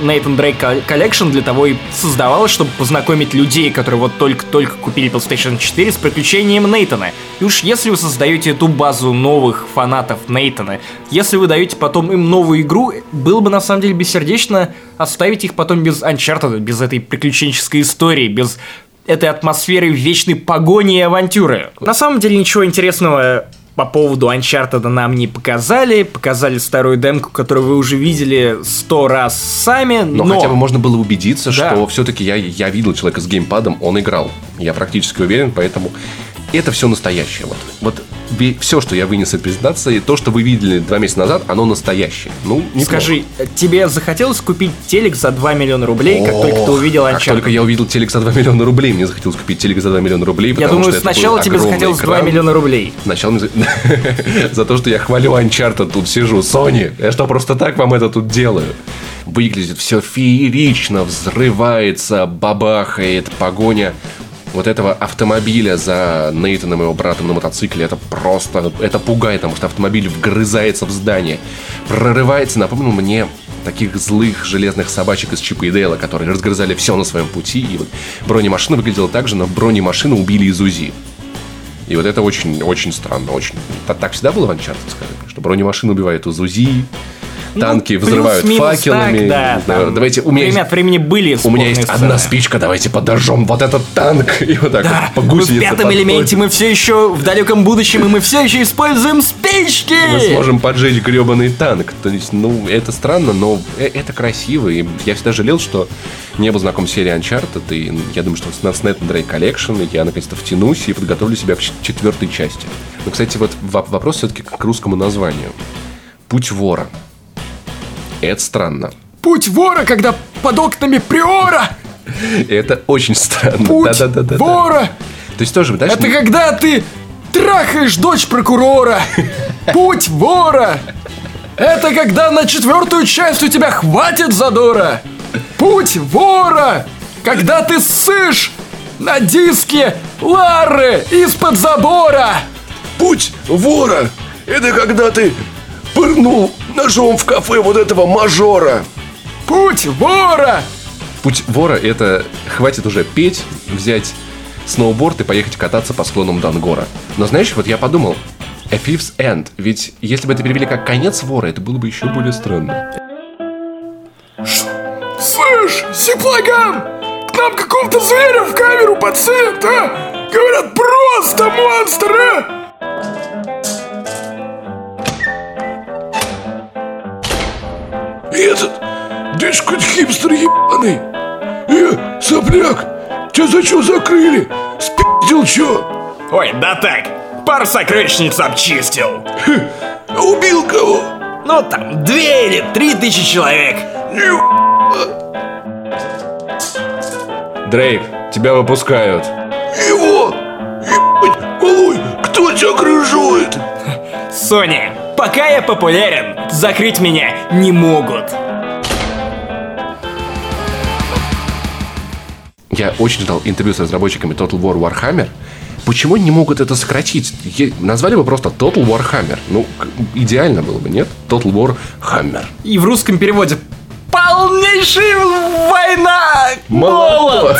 Nathan Drake Collection для того и создавалась, чтобы познакомить людей, которые вот только-только купили PlayStation 4, с приключением Нейтана. И уж если вы создаете эту базу новых фанатов Нейтана, если вы даете потом им новую игру, было бы на самом деле бессердечно оставить их потом без Uncharted, без этой приключенческой истории, без этой атмосферы вечной погони и авантюры. На самом деле ничего интересного... По поводу Uncharted нам не показали. Показали старую демку, которую вы уже видели 100 раз сами. Но хотя бы можно было убедиться, да. Что все-таки я видел человека с геймпадом, он играл. Я практически уверен, поэтому это все настоящее. Вот все, что я вынес из презентации, то, что вы видели 2 месяца назад, оно настоящее. Неплохо. Скажи, тебе захотелось купить телек за 2 миллиона рублей, как только ты увидел Uncharted? Как только я увидел телек за 2 миллиона рублей, мне захотелось купить телек за 2 миллиона рублей, потому что это был огромный экран. Я думаю, сначала тебе захотелось 2 миллиона рублей. За то, что я хвалю Uncharted, тут сижу. Sony, я что, просто так вам это тут делаю? Выглядит все феерично, взрывается, бабахает, погоня. Вот этого автомобиля за Нейтаном и его братом на мотоцикле, это пугает, потому что автомобиль вгрызается в здание, прорывается, напомнил мне таких злых железных собачек из Чипа и Дейла, которые разгрызали все на своем пути, и вот бронемашина выглядела так же, но бронемашину убили из УЗИ. И вот это очень-очень странно, очень. Так всегда было в Uncharted, скажем, что бронемашину убивают из УЗИ. Танки взрывают факелами. Так, да, давайте, у меня есть сцены. Одна спичка, давайте подожжем вот этот танк. И вот так да, вот по гусенице. В пятом элементе мы все еще в далеком будущем, и мы все еще используем спички. Мы сможем поджечь гребаный танк. То есть, это странно, но это красиво. И я всегда жалел, что не был знаком с серией Uncharted. И я думаю, что с Nathan Drake Collection я наконец-то втянусь и подготовлю себя к 4-й части. Но, кстати, вот вопрос все-таки к русскому названию. Путь вора. Это странно. Путь вора, когда под окнами приора. Это очень странно. Путь вора. То есть тоже, да? Это когда ты трахаешь дочь прокурора. Путь вора. Это когда на 4-ю часть у тебя хватит задора. Путь вора. Когда ты ссышь на диске Лары из-под забора. Путь вора. Это когда ты... пырнул ножом в кафе вот этого мажора. Путь вора! Путь вора — это хватит уже петь, взять сноуборд и поехать кататься по склонам Дангора. Но знаешь, вот я подумал, A Thief's End, ведь если бы это перевели как конец вора, это было бы еще более странно. Слышь, сиплаган, к нам какого-то зверя в камеру подсыпят, а? Говорят, просто монстр, а? И этот, да ж какой-то хипстер ебаный. Сопляк, тебя за чё закрыли? Спиздил чё? Ой, да так, пару сокровищниц обчистил. Убил кого? Ну там, 2 или 3 тысячи человек. Дрейк, тебя выпускают. Его! Ебать, малой, кто тебя крышует? Соня, пока я популярен, закрыть меня не могут. Я очень ждал интервью с разработчиками Total War Warhammer. Почему не могут это сократить? Назвали бы просто Total War Hammer. Ну, идеально было бы, нет? Total War Hammer. И в русском переводе полнейшая война! Молот!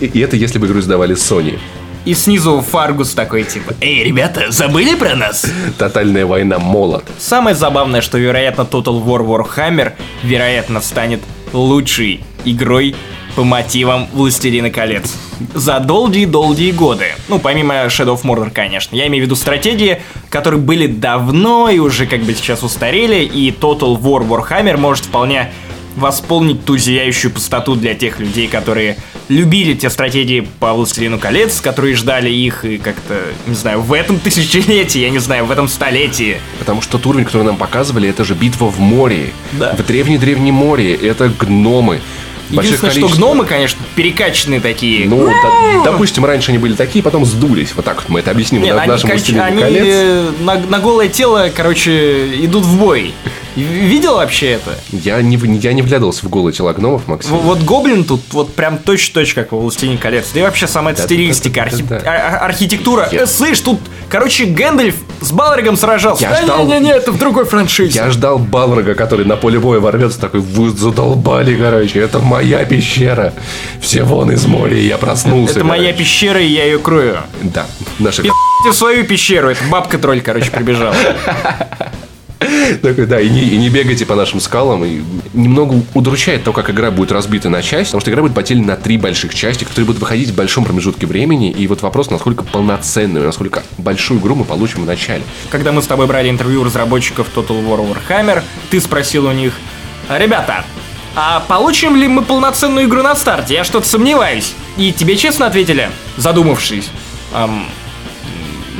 И это если бы игру сдавали Sony. И снизу Фаргус такой типа: «Эй, ребята, забыли про нас?» Тотальная война молот. Самое забавное, что, вероятно, Total War Warhammer, вероятно, станет лучшей игрой по мотивам «Властелина колец» за долгие-долгие годы. Ну, помимо Shadow of Mordor, конечно. Я имею в виду стратегии, которые были давно и уже как бы сейчас устарели, и Total War Warhammer может вполне восполнить ту зияющую пустоту для тех людей, которые любили те стратегии по «Властелину колец», которые ждали их и как-то, не знаю, в этом тысячелетии, я не знаю, в этом столетии. Потому что тот уровень, который нам показывали, это же битва в море. Да. В древнем море. Это гномы. Единственное, что гномы, конечно, перекачанные такие. Ну, допустим, раньше они были такие, потом сдулись. Вот так вот мы это объясним. Нет, в нашем «Властелине колец». Они на голое тело, короче, идут в бой. Видел вообще это? Я не вглядывался в голые тела гномов, Максим. Вот гоблин тут вот прям точь-в-точь, как во «Властелине колец». Да и вообще сама эта стилистика, архитектура. Слышь, тут, короче, Гэндальф с Балрогом сражался. Не-не-не, это в другой франшизе. Я ждал Балрога, который на поле боя ворвется, такой: «Вы задолбали, короче, это моя пещера. Все вон из моря, я проснулся». Это моя пещера, и я ее крою. Да, наша... Пи***те свою пещеру, это бабка-тролль, короче, прибежала. Такой, да, и не бегайте по нашим скалам. И немного удручает то, как игра будет разбита на части, потому что игра будет поделена на 3 больших части, которые будут выходить в большом промежутке времени. И вот вопрос, насколько полноценную, насколько большую игру мы получим в начале. Когда мы с тобой брали интервью у разработчиков Total War Warhammer, ты спросил у них: «Ребята, а получим ли мы полноценную игру на старте? Я что-то сомневаюсь». И тебе честно ответили, задумавшись: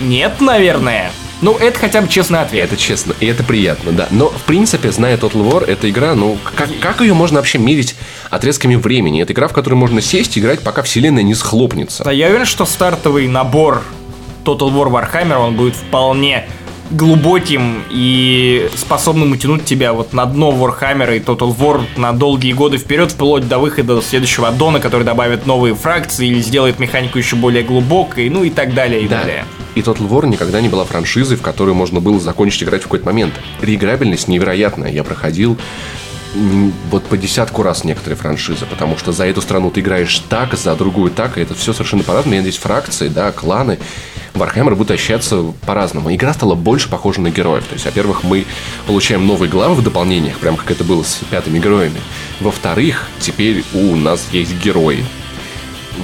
«Нет, наверное». Ну, это хотя бы честный ответ. Это честно, и это приятно, да. Но, в принципе, зная Total War, эта игра, ну, как ее можно вообще мерить отрезками времени? Это игра, в которую можно сесть и играть, пока вселенная не схлопнется. Да, я уверен, что стартовый набор Total War Warhammer, он будет вполне глубоким и способным утянуть тебя вот на дно Warhammer и Total War на долгие годы вперед, вплоть до выхода следующего аддона, который добавит новые фракции или сделает механику еще более глубокой, ну и так далее, и да. Далее. И Total War никогда не была франшизой, в которую можно было закончить играть в какой-то момент. Реиграбельность невероятная. Я проходил вот по 10 раз некоторые франшизы, потому что за эту страну ты играешь так, за другую так, и это все совершенно по-разному. Я надеюсь, фракции, да, кланы Warhammer будут ощущаться по-разному. Игра стала больше похожа на героев. То есть, во-первых, мы получаем новые главы в дополнениях, прям как это было с 5 героями. Во-вторых, теперь у нас есть герои.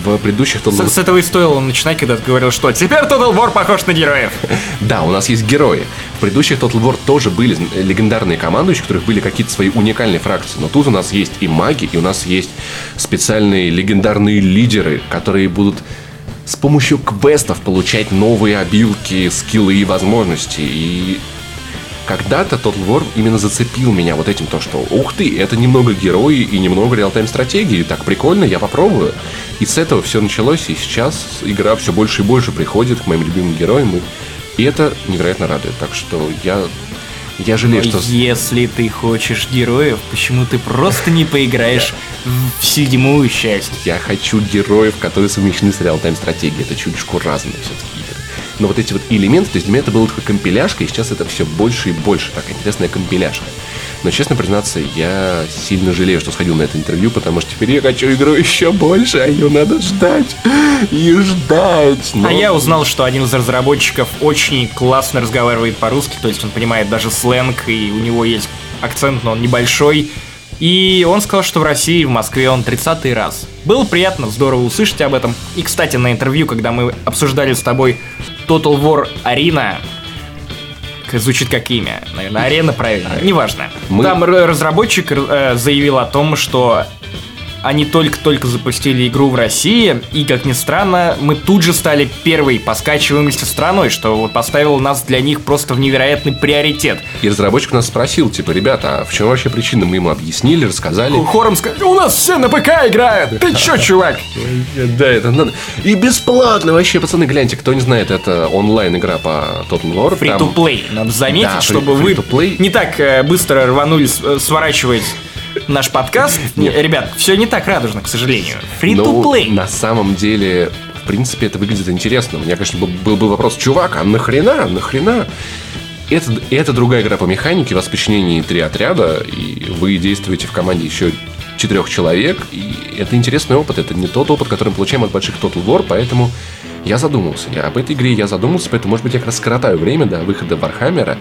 В предыдущих Total War... С этого и стоило начинать, когда ты говорил, что теперь Total War похож на героев. Да, у нас есть герои. В предыдущих Total War тоже были легендарные команды, у которых были какие-то свои уникальные фракции. Но тут у нас есть и маги, и у нас есть специальные легендарные лидеры, которые будут с помощью квестов получать новые обилки, скиллы и возможности. И когда-то Total War именно зацепил меня вот этим, то, что ух ты, это немного герои и немного реалтайм стратегии, так прикольно, я попробую. И с этого все началось, и сейчас игра все больше и больше приходит к моим любимым героям, и это невероятно радует. Так что я жалею, что... Если ты хочешь героев, почему ты просто не поиграешь в 7-ую часть? Я хочу героев, которые совмещены с реалтайм стратегией, это чуточку разные все-таки игры. Но вот эти вот элементы, то есть для меня это была только компиляшка, и сейчас это все больше и больше, такая интересная компиляшка. Но, честно признаться, я сильно жалею, что сходил на это интервью, потому что теперь я хочу игру еще больше, а ее надо ждать и ждать. Но... А я узнал, что один из разработчиков очень классно разговаривает по-русски, то есть он понимает даже сленг, и у него есть акцент, но он небольшой. И он сказал, что в России, в Москве он 30-й раз. Было приятно, здорово услышать об этом. И, кстати, на интервью, когда мы обсуждали с тобой Total War Arena, звучит как имя, наверное, Арена, правильно, неважно. Там разработчик заявил о том, что Они только-только запустили игру в России, и, как ни странно, мы тут же стали первой по скачиваемости страной, что вот поставило нас для них просто в невероятный приоритет. И разработчик нас спросил, типа, ребята, а в чем вообще причина? Мы ему объяснили, рассказали. Хором сказали, у нас все на ПК играют! Ты че, чувак? Да, это надо. И бесплатно вообще, пацаны, гляньте, кто не знает, это онлайн-игра по Total War. Free-to-play, надо заметить, да, чтобы вы не так быстро рванули сворачивать наш подкаст. Нет. Ребят, все не так радужно, к сожалению. Free-to-play. На самом деле, в принципе, это выглядит интересно. У меня, конечно, был вопрос, чувак, а нахрена? Это другая игра по механике, у вас в подчинении 3 отряда, и вы действуете в команде еще 4 человек, и это интересный опыт, это не тот опыт, который мы получаем от больших Total War, поэтому я об этой игре задумался, поэтому, может быть, я как раз скоротаю время до выхода Warhammer'а.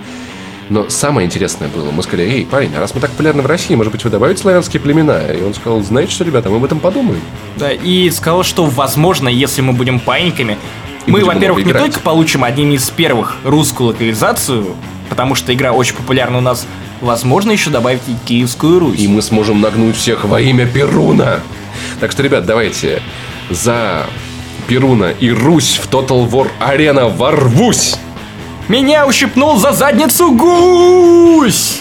Но самое интересное было, мы сказали, эй, парень, а раз мы так популярны в России, может быть, вы добавите славянские племена? И он сказал, знаете что, ребята, мы об этом подумаем. Да, и сказал, что, возможно, если мы будем паиньками, мы, во-первых, не только получим одним из первых русскую локализацию, потому что игра очень популярна у нас, возможно, еще добавить и Киевскую Русь. И мы сможем нагнуть всех во имя Перуна. Так что, ребят, давайте за Перуна и Русь в Total War Arena ворвусь! Меня ущипнул за задницу гусь!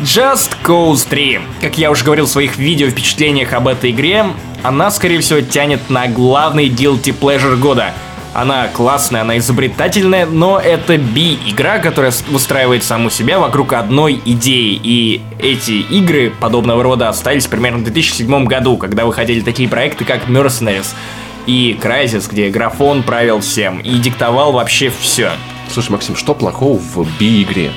Just Cause 3. Как я уже говорил в своих видео впечатлениях об этой игре, она, скорее всего, тянет на главный guilty pleasure года. Она классная, она изобретательная, но это B-игра, которая выстраивает саму себя вокруг одной идеи. И эти игры подобного рода остались примерно в 2007 году, когда выходили такие проекты, как Mercenaries и Crysis, где графон правил всем и диктовал вообще все. Слушай, Максим, что плохого в B-игре?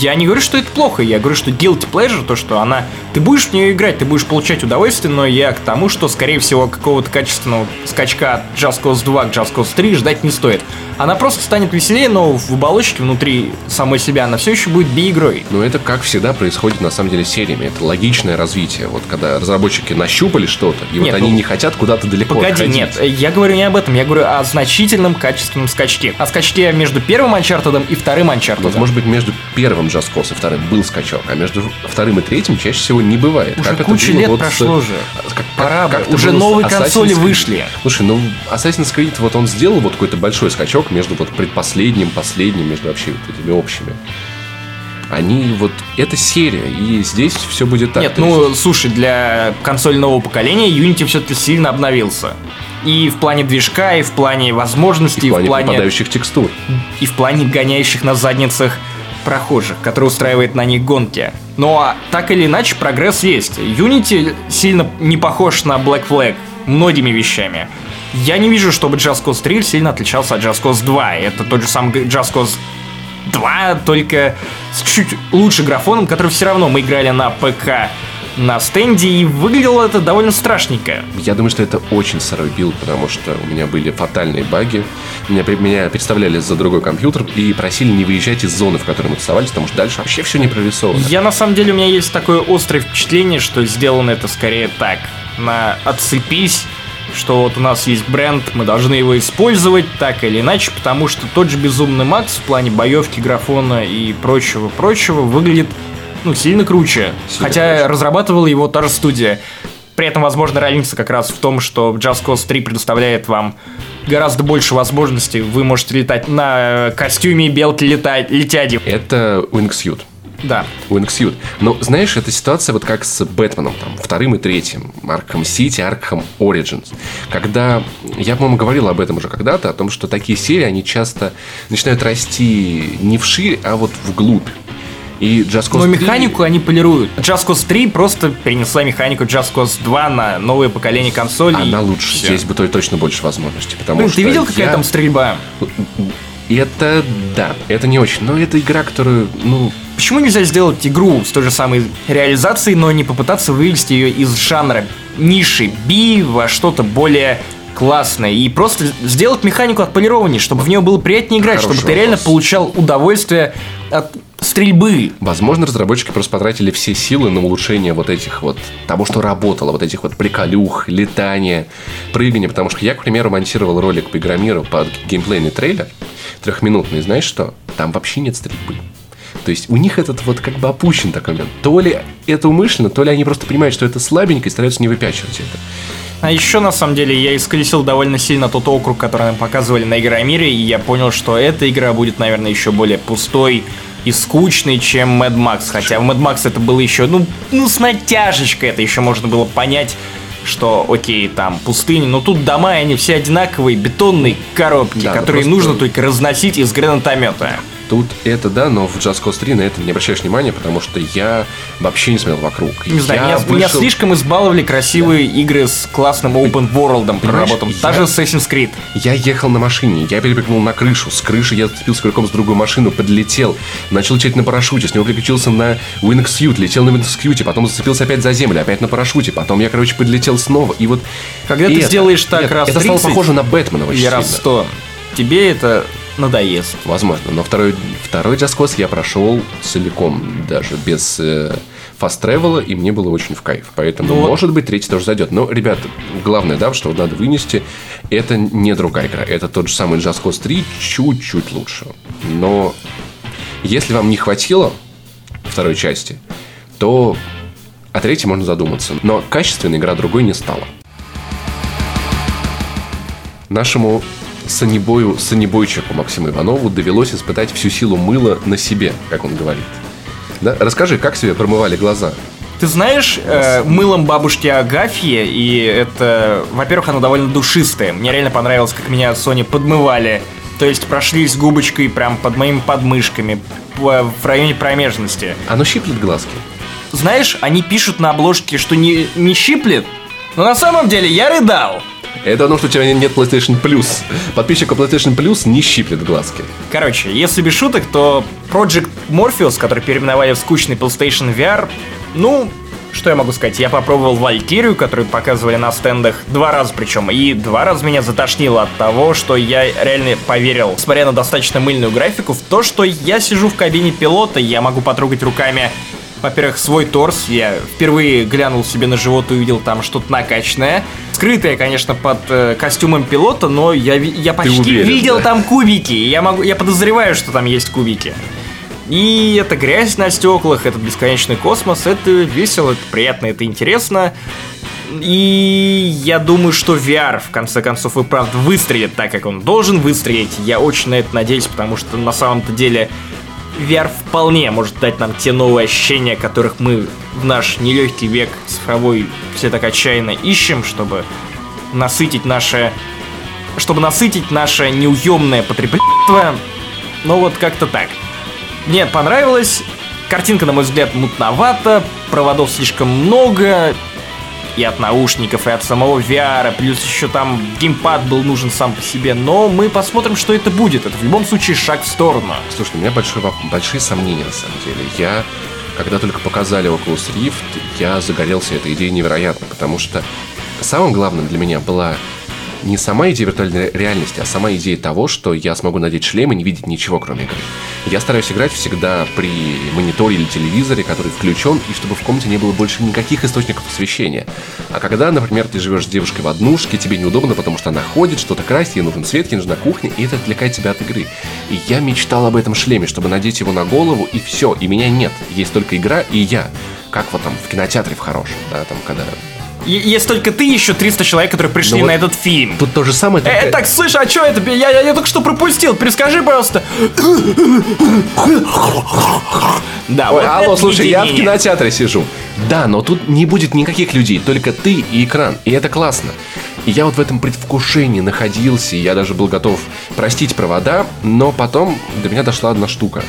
Я не говорю, что это плохо, я говорю, что guilty pleasure, то, что она... Ты будешь в нее играть, ты будешь получать удовольствие, но я к тому, что, скорее всего, какого-то качественного скачка от Just Cause 2 к Just Cause 3 ждать не стоит. Она просто станет веселее, но в оболочке внутри самой себя она все еще будет B-игрой. Но это, как всегда, происходит, на самом деле, сериями. Это логичное развитие. Вот когда разработчики нащупали что-то, и нет, вот они не хотят куда-то далеко отходить. Нет, я говорю не об этом, я говорю о значительном качественном скачке. О скачке между первым Uncharted и вторым Uncharted. Вот, может быть, между первым Just Cause и вторым был скачок, а между вторым и третьим чаще всего не бывает. Уже как куча лет вот прошло же. Пора бы. Уже новые консоли вышли. Слушай, ну Assassin's Creed, вот он сделал вот какой-то большой скачок между вот последним, между вообще вот этими общими. Они вот... Это серия, и здесь все будет так. Нет, ну, слушай, для консоли нового поколения Unity все-таки сильно обновился. И в плане движка, и в плане возможностей, и в плане... попадающих текстур. И в плане гоняющих на задницах прохожих, который устраивает на них гонки. Но так или иначе прогресс есть. Unity сильно не похож на Black Flag многими вещами. Я не вижу, чтобы Just Cause 3 сильно отличался от Just Cause 2. Это тот же самый Just Cause 2, только с чуть лучше графоном, который все равно мы играли на ПК на стенде, и выглядело это довольно страшненько. Я думаю, что это очень сырой билд, потому что у меня были фатальные баги. Меня переставляли за другой компьютер и просили не выезжать из зоны, в которой мы тусовались, потому что дальше вообще все не прорисовано. Я, на самом деле, у меня есть такое острое впечатление, что сделано это скорее так. На «отцепись», что вот у нас есть бренд, мы должны его использовать так или иначе, потому что тот же «Безумный Макс» в плане боевки, графона и прочего-прочего выглядит сильно круче. Хотя разрабатывала его та же студия. При этом, возможно, разница как раз в том, что Just Cause 3 предоставляет вам гораздо больше возможностей. Вы можете летать на костюме белки-летяди. Это Wingsuit. Да. Wingsuit. Но, знаешь, эта ситуация вот как с Бэтменом, там, 2 и 3, Arkham City, Arkham Origins. Когда, я, по-моему, говорил об этом уже когда-то, о том, что такие серии, они часто начинают расти не вширь, а вот вглубь. И Just Cause 3... Но механику они полируют. Just Cause 3 просто перенесла механику Just Cause 2 на новое поколение консолей. Она лучше. Все. Здесь бы точно больше возможностей. Блин, ты видел, какая там стрельба? Это... Да, это не очень. Но это игра, которую... Почему нельзя сделать игру с той же самой реализацией, но не попытаться вывести ее из жанра ниши B во что-то более... классная. И просто сделать механику отполированнее, чтобы в нее было приятнее играть, хороший чтобы ты реально получал удовольствие от стрельбы. Возможно, разработчики просто потратили все силы на улучшение вот этих вот, того, что работало, вот этих вот приколюх, летания, прыгания, потому что я, к примеру, монтировал ролик по Игромиру под геймплейный трейлер, 3-минутный, знаешь что? Там вообще нет стрельбы. То есть у них этот вот как бы опущен такой момент. То ли это умышленно, то ли они просто понимают, что это слабенько и стараются не выпячивать это. А еще, на самом деле, я исколесил довольно сильно тот округ, который нам показывали на Игромире, и я понял, что эта игра будет, наверное, еще более пустой и скучный, чем Mad Max. Хотя в Mad Max это было еще, ну с натяжечкой это еще можно было понять, что, окей, там пустыни, но тут дома, они все одинаковые, бетонные коробки, да, которые просто нужно только разносить из гранатомета. Тут это, да, но в Just Cause 3 на это не обращаешь внимания, потому что я вообще не смотрел вокруг. Не знаю, меня слишком избаловали красивые игры с классным open world'ом проработанным. Даже Assassin's Creed. Я ехал на машине, я перепрыгнул на крышу. С крыши я зацепился крюком с другую машину, подлетел, начал лететь на парашюте, с него переключился на Wingsuit, летел на Wingsuit, потом зацепился опять за землю, опять на парашюте, потом я, короче, подлетел снова. И вот когда ты сделаешь так раз 30, это стало похоже на Бэтмена очень сильно. Раз 100. Тебе это надоест. Возможно, но второй Just Cause я прошел целиком, даже без фаст-тревела, и мне было очень в кайф. Поэтому, может быть, третий тоже зайдет. Но, ребят, главное, да, что надо вынести, это не другая игра. Это тот же самый Just Cause 3, чуть-чуть лучше. Но если вам не хватило второй части, то о третьей можно задуматься. Но качественная игра другой не стала. Нашему санибойчику Максиму Иванову довелось испытать всю силу мыла на себе, как он говорит. Да? Расскажи, как себе промывали глаза? Ты знаешь, мылом бабушки Агафьи, и это, во-первых, оно довольно душистое. Мне реально понравилось, как меня Sony подмывали. То есть прошлись губочкой прям под моими подмышками, в районе промежности. Оно щиплет глазки? Знаешь, они пишут на обложке, что не щиплет, но на самом деле я рыдал. Это потому, что у тебя нет PlayStation Plus. Подписчику PlayStation Plus не щиплет глазки. Короче, если без шуток, то Project Morpheus, который переименовали в скучный PlayStation VR, что я могу сказать? Я попробовал Валькирию, которую показывали на стендах 2 раза причем, и 2 раза меня затошнило от того, что я реально поверил, смотря на достаточно мыльную графику, в то, что я сижу в кабине пилота, я могу потрогать руками, во-первых, свой торс. Я впервые глянул себе на живот и увидел там что-то накачанное. Скрытое, конечно, под костюмом пилота, но я почти уверен, видел, да? Там кубики. Я подозреваю, что там есть кубики. И это грязь на стеклах, этот бесконечный космос. Это весело, это приятно, это интересно. И я думаю, что VR, в конце концов, и правда выстрелит так, как он должен выстрелить. Я очень на это надеюсь, потому что на самом-то деле VR вполне может дать нам те новые ощущения, которых мы в наш нелегкий век цифровой все так отчаянно ищем, чтобы насытить наше неуемное потребление. Но вот как-то так. Мне понравилось. Картинка, на мой взгляд, мутновата. Проводов слишком много. И от наушников, и от самого VR. Плюс еще там геймпад был нужен сам по себе. Но мы посмотрим, что это будет. Это в любом случае шаг в сторону. Слушай, у меня большие сомнения, на самом деле. Когда только показали Oculus Rift, я загорелся этой идеей невероятно. Потому что самым главным для меня была не сама идея виртуальной реальности, а сама идея того, что я смогу надеть шлем и не видеть ничего, кроме игры. Я стараюсь играть всегда при мониторе или телевизоре, который включен, и чтобы в комнате не было больше никаких источников освещения. А когда, например, ты живешь с девушкой в однушке, тебе неудобно, потому что она ходит, что-то красит, ей нужен свет, ей нужна кухня, и это отвлекает тебя от игры. И я мечтал об этом шлеме, чтобы надеть его на голову, и все, и меня нет. Есть только игра и я. Как вот там в кинотеатре в хорошем, да, там когда... Есть только ты и еще 300 человек, которые пришли на этот фильм. Тут то же самое. Так, слышь, а что это? Я только что пропустил. Перескажи, пожалуйста. Да, ой, вот алло, слушай, я в кинотеатре сижу. Да, но тут не будет никаких людей, только ты и экран. И это классно. И я вот в этом предвкушении находился, и я даже был готов простить провода, но потом до меня дошла одна штука.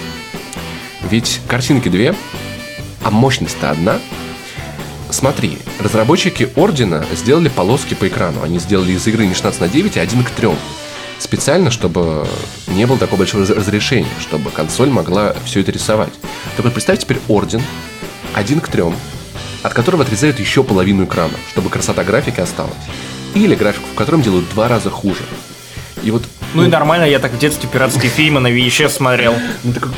Ведь картинки 2, а мощность-то одна. Смотри, разработчики Ордена сделали полоски по экрану. Они сделали из игры не 16:9, а 1:3. Специально, чтобы не было такого большого разрешения, чтобы консоль могла все это рисовать. Так вот, представь теперь Орден 1:3, от которого отрезают еще половину экрана, чтобы красота графики осталась. Или графику, в котором делают 2 раза хуже. И вот Ну и нормально, я так в детстве пиратские фильмы на VHS смотрел.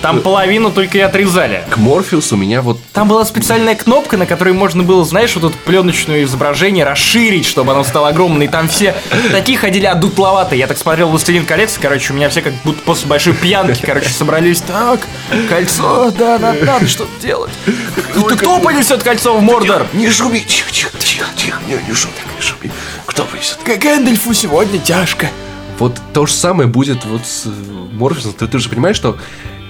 Там половину только и отрезали. К Морфеусу меня вот... Там была специальная кнопка, на которой можно было, знаешь, вот это пленочное изображение расширить, чтобы оно стало огромное. И там все такие ходили одутловатые. Я так смотрел «Властелин колец», короче, у меня все как будто после большой пьянки, короче, собрались. Так, кольцо, да, надо что-то делать. Ты кто понесет кольцо в Мордор? Не шуми, тихо, не шуми, не шуми. Кто понесет? Гэндальфу сегодня тяжко. Вот то же самое будет вот с Морфеусом. Ты же понимаешь, что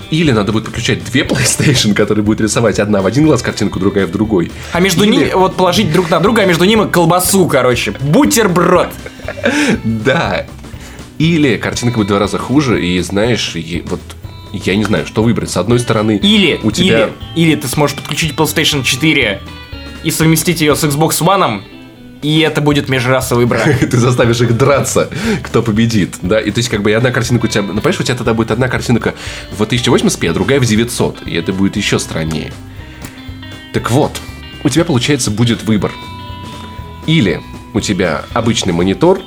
или надо будет подключать две PlayStation, которые будут рисовать одна в один глаз картинку, другая в другой. А между ними, вот положить друг на друга, а между ними колбасу, короче. Бутерброд. Да. Или картинка будет в 2 раза хуже, и знаешь, и вот... Я не знаю, что выбрать. С одной стороны, или, у тебя... Или ты сможешь подключить PlayStation 4 и совместить ее с Xbox One, и это будет межрасовый брак. Ты заставишь их драться, кто победит, да? И то есть как бы и одна картинка у тебя... Ну, понимаешь, у тебя тогда будет одна картинка в 1080p, а другая в 900, и это будет еще страннее. Так вот, у тебя, получается, будет выбор. Или у тебя обычный монитор,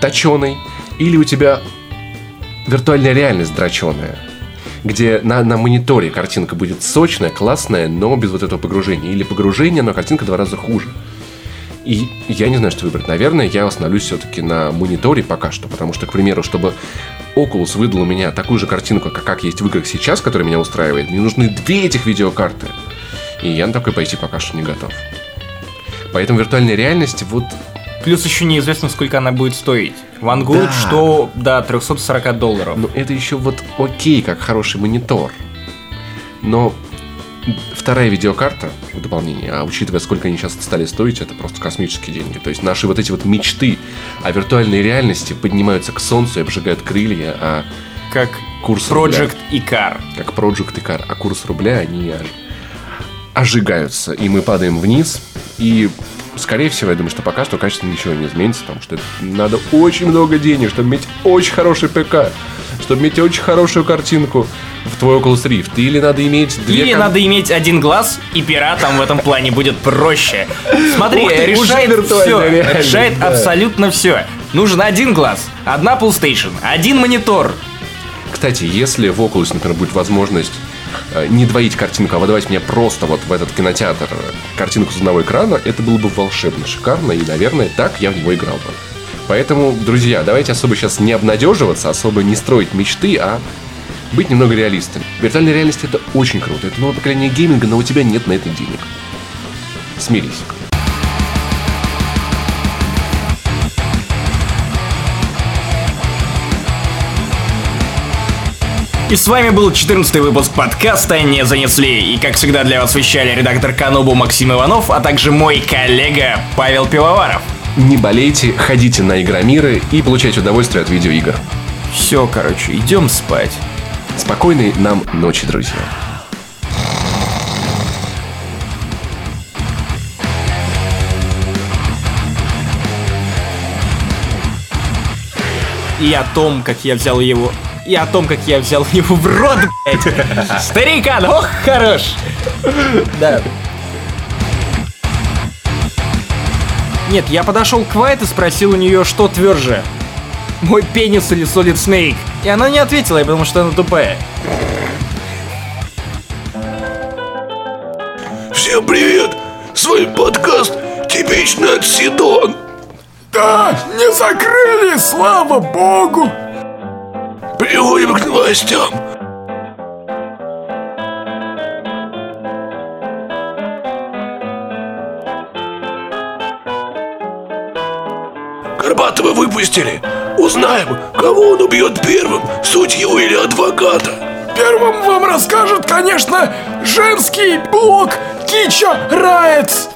точеный, или у тебя виртуальная реальность дроченая, где на мониторе картинка будет сочная, классная, но без вот этого погружения. Или погружение, но картинка в 2 раза хуже. И я не знаю, что выбрать. Наверное, я остановлюсь все-таки на мониторе пока что. Потому что, к примеру, чтобы Oculus выдал у меня такую же картинку, как есть в играх сейчас, которая меня устраивает, мне нужны 2 этих видеокарты. И я на такой пойти пока что не готов. Поэтому виртуальная реальность вот... Плюс еще неизвестно, сколько она будет стоить. Вангуд, да. Что до $340. Ну, это еще вот окей, как хороший монитор. Но вторая видеокарта в дополнение, а учитывая, сколько они сейчас стали стоить, это просто космические деньги. То есть наши вот эти вот мечты о виртуальной реальности поднимаются к солнцу и обжигают крылья, а как курс Project Ecar. Как Project Ecar. А курс рубля они ожигаются. И мы падаем вниз, и... Скорее всего, я думаю, что пока что качественно ничего не изменится, потому что надо очень много денег, чтобы иметь очень хороший ПК, чтобы иметь очень хорошую картинку в твой Oculus Rift. Или надо иметь надо иметь один глаз, и пиратам в этом плане будет проще. Смотри, решает все, решает абсолютно все. Нужен один глаз, одна PlayStation, один монитор. Кстати, если в Oculus, например, будет возможность не двоить картинку, а выдавать мне просто вот в этот кинотеатр картинку с одного экрана, это было бы волшебно, шикарно, и, наверное, так я в него играл бы. Поэтому, друзья, давайте особо сейчас не обнадеживаться, особо не строить мечты, а быть немного реалистами. Виртуальная реальность — это очень круто, это новое поколение гейминга, но у тебя нет на это денег. Смирись. И с вами был 14-й выпуск подкаста «Не занесли». И, как всегда, для вас вещали редактор Канобу Максим Иванов, а также мой коллега Павел Пивоваров. Не болейте, ходите на Игромиры и получайте удовольствие от видеоигр. Все, короче, идем спать. Спокойной нам ночи, друзья. И о том, как я взял его в рот, блядь. Старикан, ох, хорош. Да. Нет, я подошел к Quiet и спросил у нее, что тверже. Мой пенис или Solid Snake? И она не ответила, я подумал, что она тупая. Всем привет! С вами подкаст «Типичный Отсидон». Да, не закрыли, слава богу. Переходим к новостям. Горбатова выпустили. Узнаем, кого он убьет первым, судью или адвоката. Первым вам расскажет, конечно, женский блог Кича Райтс.